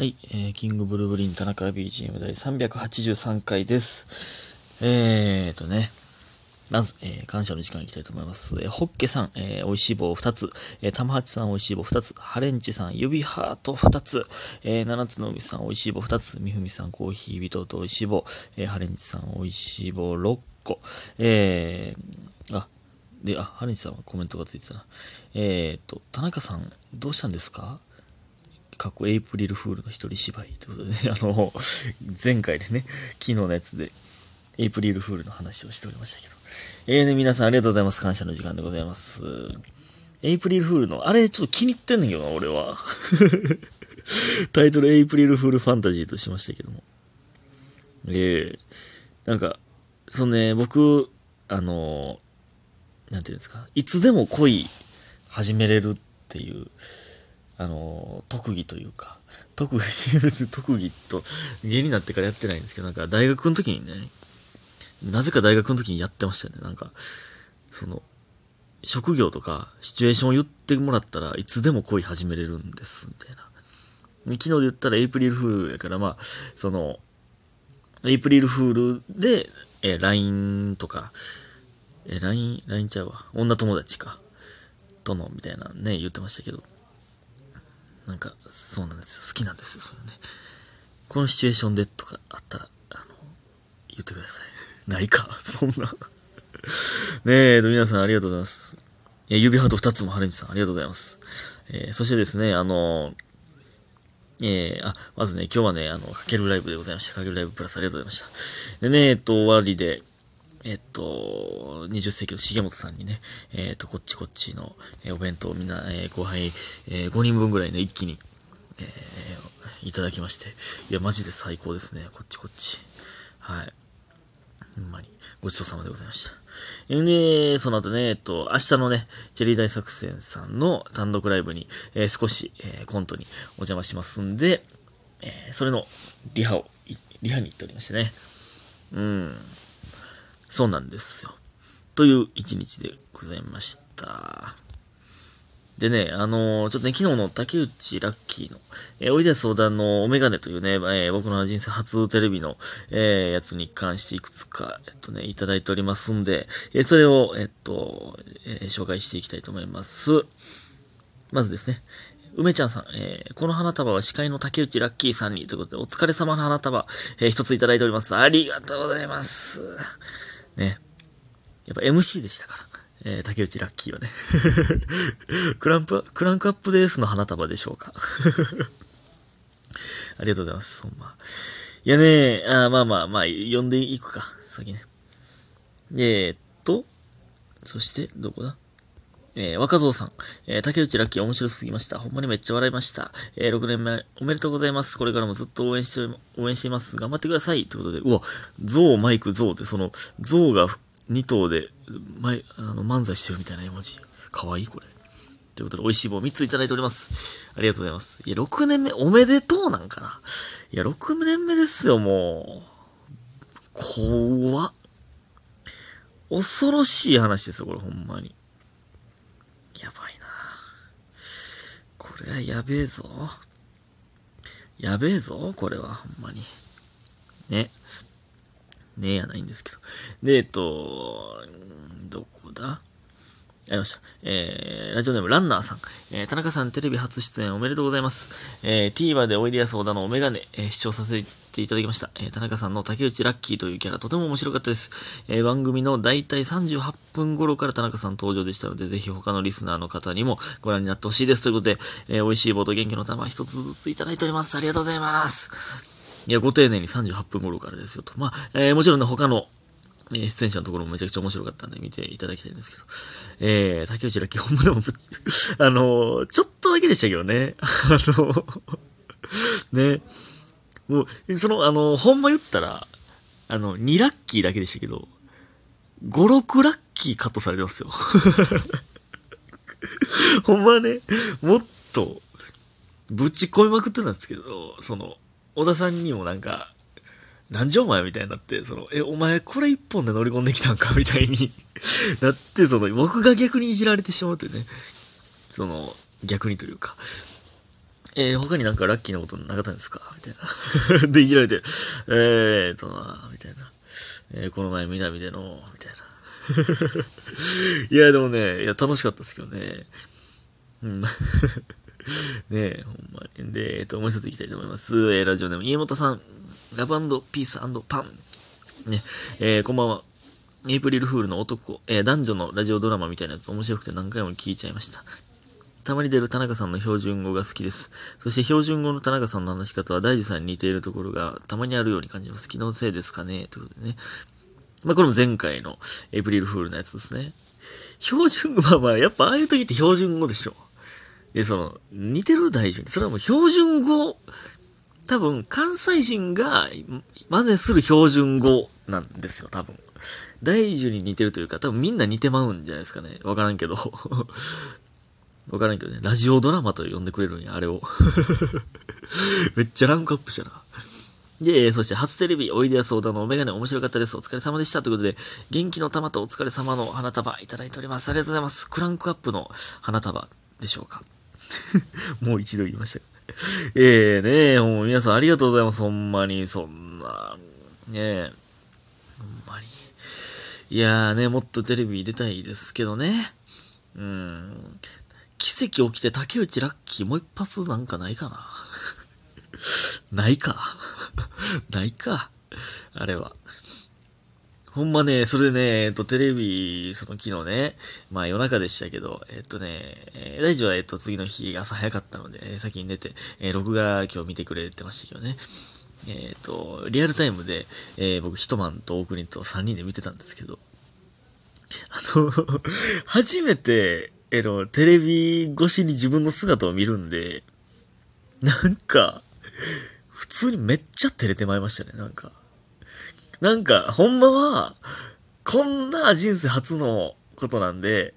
はい、キングブルーブリン田中 BGM 第383回です。まず、感謝の時間いきたいと思います。ホッケさん、美味しい棒2つ。玉八さん、美味しい棒2つ。ハレンチさん、指ハート2つ。七つの海さん、美味しい棒2つ。みふみさん、コーヒービトート美味しい棒。ハレンチさん、美味しい棒6個。ハレンチさんはコメントがついてたな。田中さん、どうしたんですか？過去エイプリルフールの一人芝居ということで、ね、前回でね、昨日のやつで、エイプリルフールの話をしておりましたけど。皆さんありがとうございます。感謝の時間でございます。エイプリルフールの、あれちょっと気に入ってんねんけどな、俺は。タイトルエイプリルフールファンタジーとしましたけども。そのね、僕、なんていうんですか、いつでも恋始めれるっていう、特技というか、別に特技と、芸になってからやってないんですけど、大学の時にね、なぜか大学の時にやってましたよね。職業とか、シチュエーションを言ってもらったらいつでも恋始めれるんです、みたいな。昨日で言ったらエイプリルフールやから、エイプリルフールで、LINE とか、LINE ちゃうわ。女友達か。との、みたいなね、言ってましたけど。そうなんですよ。好きなんですよ、それね。このシチュエーションでとかあったら、言ってください。ないか、そんな。皆さんありがとうございます。指ハート2つもハレンジさん、ありがとうございます。そしてですね、まずね、今日はね、かけるライブでございました。かけるライブプラスありがとうございました。でね、終わりで、20世紀の重本さんにね、こっちのお弁当をみんな、後輩、5人分ぐらいね、一気に、いただきまして、いや、マジで最高ですね、こっち。はい。ほんまに、ごちそうさまでございました。で、その後ね、明日のね、チェリー大作戦さんの単独ライブに、少し、コントにお邪魔しますんで、それのリハに行っておりましてね。そうなんですよ。という一日でございました。でね、ちょっとね、昨日の竹内ラッキーの、おいでや相談のおメガネというね、僕の人生初テレビの、やつに関していくつか、いただいておりますんで、それを、紹介していきたいと思います。まずですね、梅ちゃんさん、この花束は司会の竹内ラッキーさんにということで、お疲れ様の花束、一ついただいております。ありがとうございます。ね。やっぱ MC でしたから。竹内ラッキーはね。クランクアップですの花束でしょうか。ありがとうございます。ほんま。いやね、呼んでいくか。先ね。そして、どこだ？若造さん、竹内ラッキー面白すぎました。ほんまにめっちゃ笑いました。6年目おめでとうございます。これからもずっと応援しています。頑張ってください。ということで、うわ、ゾウマイクゾウって、ゾウが2頭で漫才してるみたいな絵文字。かわいい、これ。ということで、美味しい棒3ついただいております。ありがとうございます。いや、6年目おめでとうなんかな。いや、6年目ですよ、もう。怖っ。恐ろしい話ですよ、これ、ほんまに。これはやべえぞ。やべえぞ、これは、ほんまに。ね。ねえやないんですけど。で、どこだ？ありました。ラジオネームランナーさん。田中さん、テレビ初出演おめでとうございます。TVer でおいでや相談のおメガネ、視聴させていただきました。田中さんの竹内ラッキーというキャラ、とても面白かったです。番組のだいたい38分頃から田中さん登場でしたので、ぜひ他のリスナーの方にもご覧になってほしいです。ということで、美味しい棒と元気の玉一つずついただいております。ありがとうございます。いや、ご丁寧に38分頃からですよと。もちろんね、他の出演者のところもめちゃくちゃ面白かったんで見ていただきたいんですけど。竹内ラッキーほんまでも、ちょっとだけでしたけどね。ね。もう、ほんま言ったら、2ラッキーだけでしたけど、5、6ラッキーカットされてますよ。ほんまはね、もっと、ぶち込みまくってたんですけど、小田さんにも何時お前みたいになって、お前これ一本で乗り込んできたんかみたいになって、僕が逆にいじられてしまうというね、逆にというか、他になんかラッキーなことなかったんですかみたいな。で、いきなりで、みたいな。この前、みなみでの、みたいな。いや、でもね、いや、楽しかったですけどね。うん。ねえ、ほんまに。で、もう一ついきたいと思います。ラジオネーム、家元さん。ラブ&ピース&パン。ね、こんばんは。エイプリルフールの男、男女のラジオドラマみたいなやつ面白くて何回も聞いちゃいました。たまに出る田中さんの標準語が好きです。そして標準語の田中さんの話し方は大樹さんに似ているところがたまにあるように感じます。気のせいですかねということでね。まあ、これも前回のエイプリルフールのやつですね。標準語、まあやっぱああいう時って標準語でしょ。で、似てる大樹に。それはもう標準語、多分関西人が真似する標準語なんですよ、多分。大樹に似てるというか、多分みんな似てまうんじゃないですかね。わからんけど。わからんけどね、ラジオドラマと呼んでくれるんや、あれを。めっちゃランクアップしたな。で、そして初テレビ、おいでやす小田のお眼鏡面白かったです。お疲れ様でした。ということで、元気の玉とお疲れ様の花束いただいております。ありがとうございます。クランクアップの花束でしょうか。もう一度言いました。ねえ、もう皆さんありがとうございます。ほんまに、そんな、ねえ、ほんまに。いやーね、もっとテレビ出たいですけどね。奇跡起きて竹内ラッキーもう一発なんかないかな。ないか。ないか。あれは。ほんまね、それでね、テレビ、昨日ね、まあ夜中でしたけど、大丈夫は次の日朝早かったので、先に寝て、録画今日見てくれてましたけどね。リアルタイムで、僕一晩と大国と3人で見てたんですけど、初めて、テレビ越しに自分の姿を見るんで、なんか、普通にめっちゃ照れてまいましたね、なんか。なんか、ほんまは、こんな人生初のことなんで、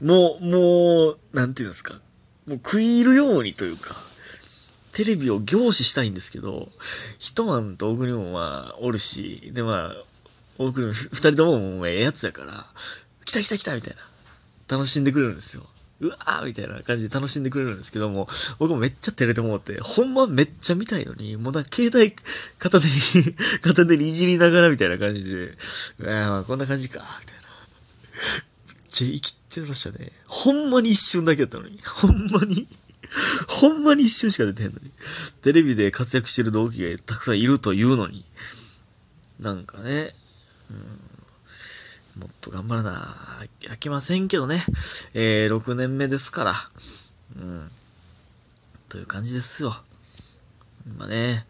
もう、なんていうんですか、もう食い入るようにというか、テレビを凝視したいんですけど、一晩と大国もまあ、おるし、でまあ、大国も二人とももうええやつやから、来た来た来たみたいな。楽しんでくれるんですよ。うわーみたいな感じで楽しんでくれるんですけども、僕もめっちゃ照れてもらって、ほんまめっちゃ見たいのに、もうなんか携帯片手にいじりながらみたいな感じで、まあこんな感じか、みたいな。めっちゃ生きてましたね。ほんまに一瞬だけだったのに。ほんまに一瞬しか出てへんのに。テレビで活躍してる同期がたくさんいるというのに、なんかね、もっと頑張らなあきませんけどね。6年目ですから。という感じですよ。まあね。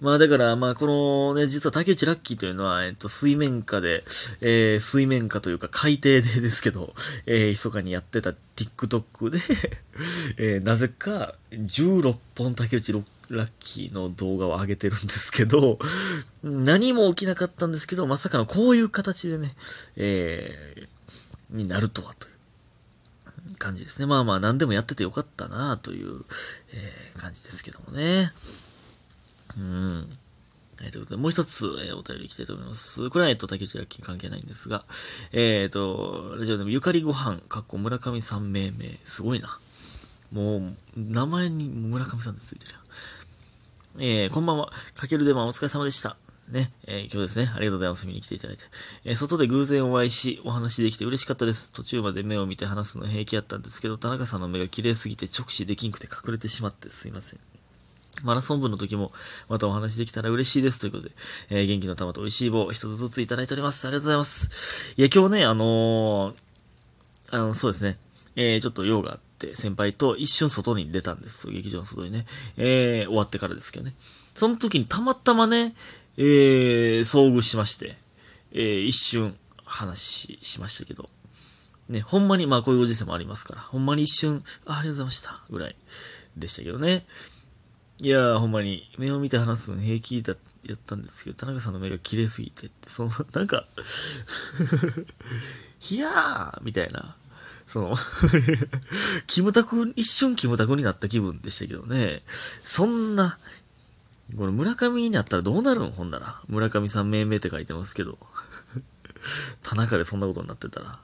まあだから、まあこのね、実は竹内ラッキーというのは、水面下というか海底でですけど、密かにやってた TikTok で、なぜか16本竹内ラッキーの動画を上げてるんですけど、何も起きなかったんですけど、まさかのこういう形でね、になるとはという感じですね。まあまあ何でもやっててよかったなという、感じですけどもね。ということで、もう一つ、お便りいきたいと思います。これは、竹内ラッキー関係ないんですが、ラジオでもゆかりご飯、村上さん命名、すごいな。もう、名前に村上さんってついてるやん。こんばんは。かけるデマお疲れ様でした。ね、今日ですね。ありがとうございます。見に来ていただいて。外で偶然お会いし、お話できて嬉しかったです。途中まで目を見て話すの平気やったんですけど、田中さんの目が綺麗すぎて直視できんくて隠れてしまってすいません。マラソン部の時も、またお話できたら嬉しいです。ということで、元気の玉と美味しい棒、一つずついただいております。ありがとうございます。いや、今日ね、そうですね。ちょっと用があって、先輩と一瞬外に出たんです。劇場の外にね。終わってからですけどね。その時にたまたまね、遭遇しまして、一瞬話しましたけど、ね、ほんまに、まあこういうご時世もありますから、ほんまに一瞬、ありがとうございました、ぐらいでしたけどね。いやー、ほんまに、目を見て話すの平気だやったんですけど、田中さんの目が綺麗すぎて、なんか、いやーみたいな。一瞬キムタクになった気分でしたけどね。そんな、この村上になったらどうなるんほんなら。村上さん命名って書いてますけど。田中でそんなことになってたら。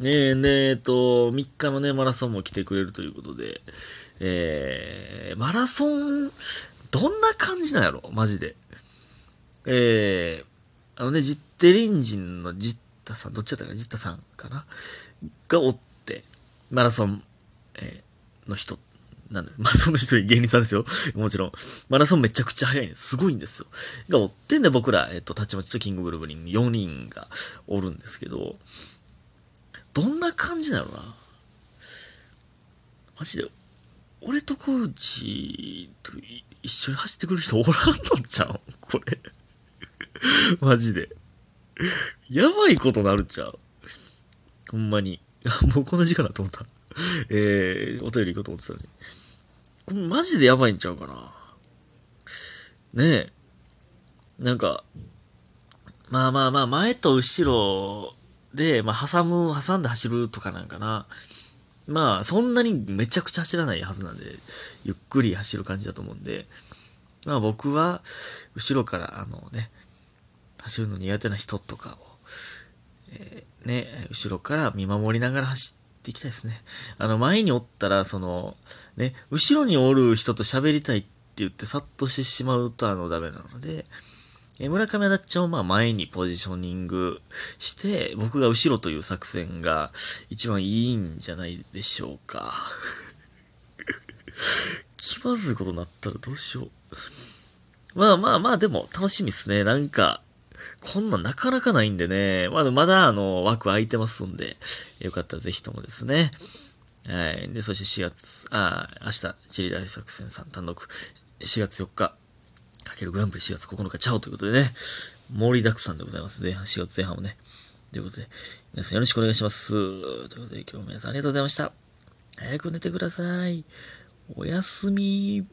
3日のね、マラソンも来てくれるということで、マラソン、どんな感じなんやろマジで。ジッテリンジンのジッタさん、どっちだったかな、ジッタさんかながおって、マラソン、の人、なんで、まあ、その人芸人さんですよ。もちろん。マラソンめちゃくちゃ速いんです。すごいんですよ。がおってんで、僕ら、タッチマッチとキングブルブリン4人がおるんですけど、どんな感じなのなマジで。俺とコーチと一緒に走ってくる人おらんのちゃうこれ。マジで。やばいことなるちゃうほんまに。もうこんな時間だと思った。お便り行こうと思ってたのに。マジでやばいんちゃうかなねえ。なんか、まあ、前と後ろで、挟んで走るとかなんかな。まあ、そんなにめちゃくちゃ走らないはずなんで、ゆっくり走る感じだと思うんで、まあ僕は、後ろから、走るの苦手な人とかを、後ろから見守りながら走っていきたいですね。前におったら、後ろにおる人と喋りたいって言って、さっとしてしまうと、ダメなので、村上あだっちゃんを前にポジショニングして、僕が後ろという作戦が一番いいんじゃないでしょうか。気まずいことになったらどうしよう。まあ、でも楽しみですね。なんか、こんなんなかなかないんでね。まだ枠空いてますんで、よかったらぜひともですね。はい。で、そして明日、チリ大作戦さん単独、4月4日。×グランプリ4月9日ちゃおということでね、盛りだくさんでございますね。4月前半もね。ということで、皆さんよろしくお願いします。ということで、今日も皆さんありがとうございました。早く寝てください。おやすみ。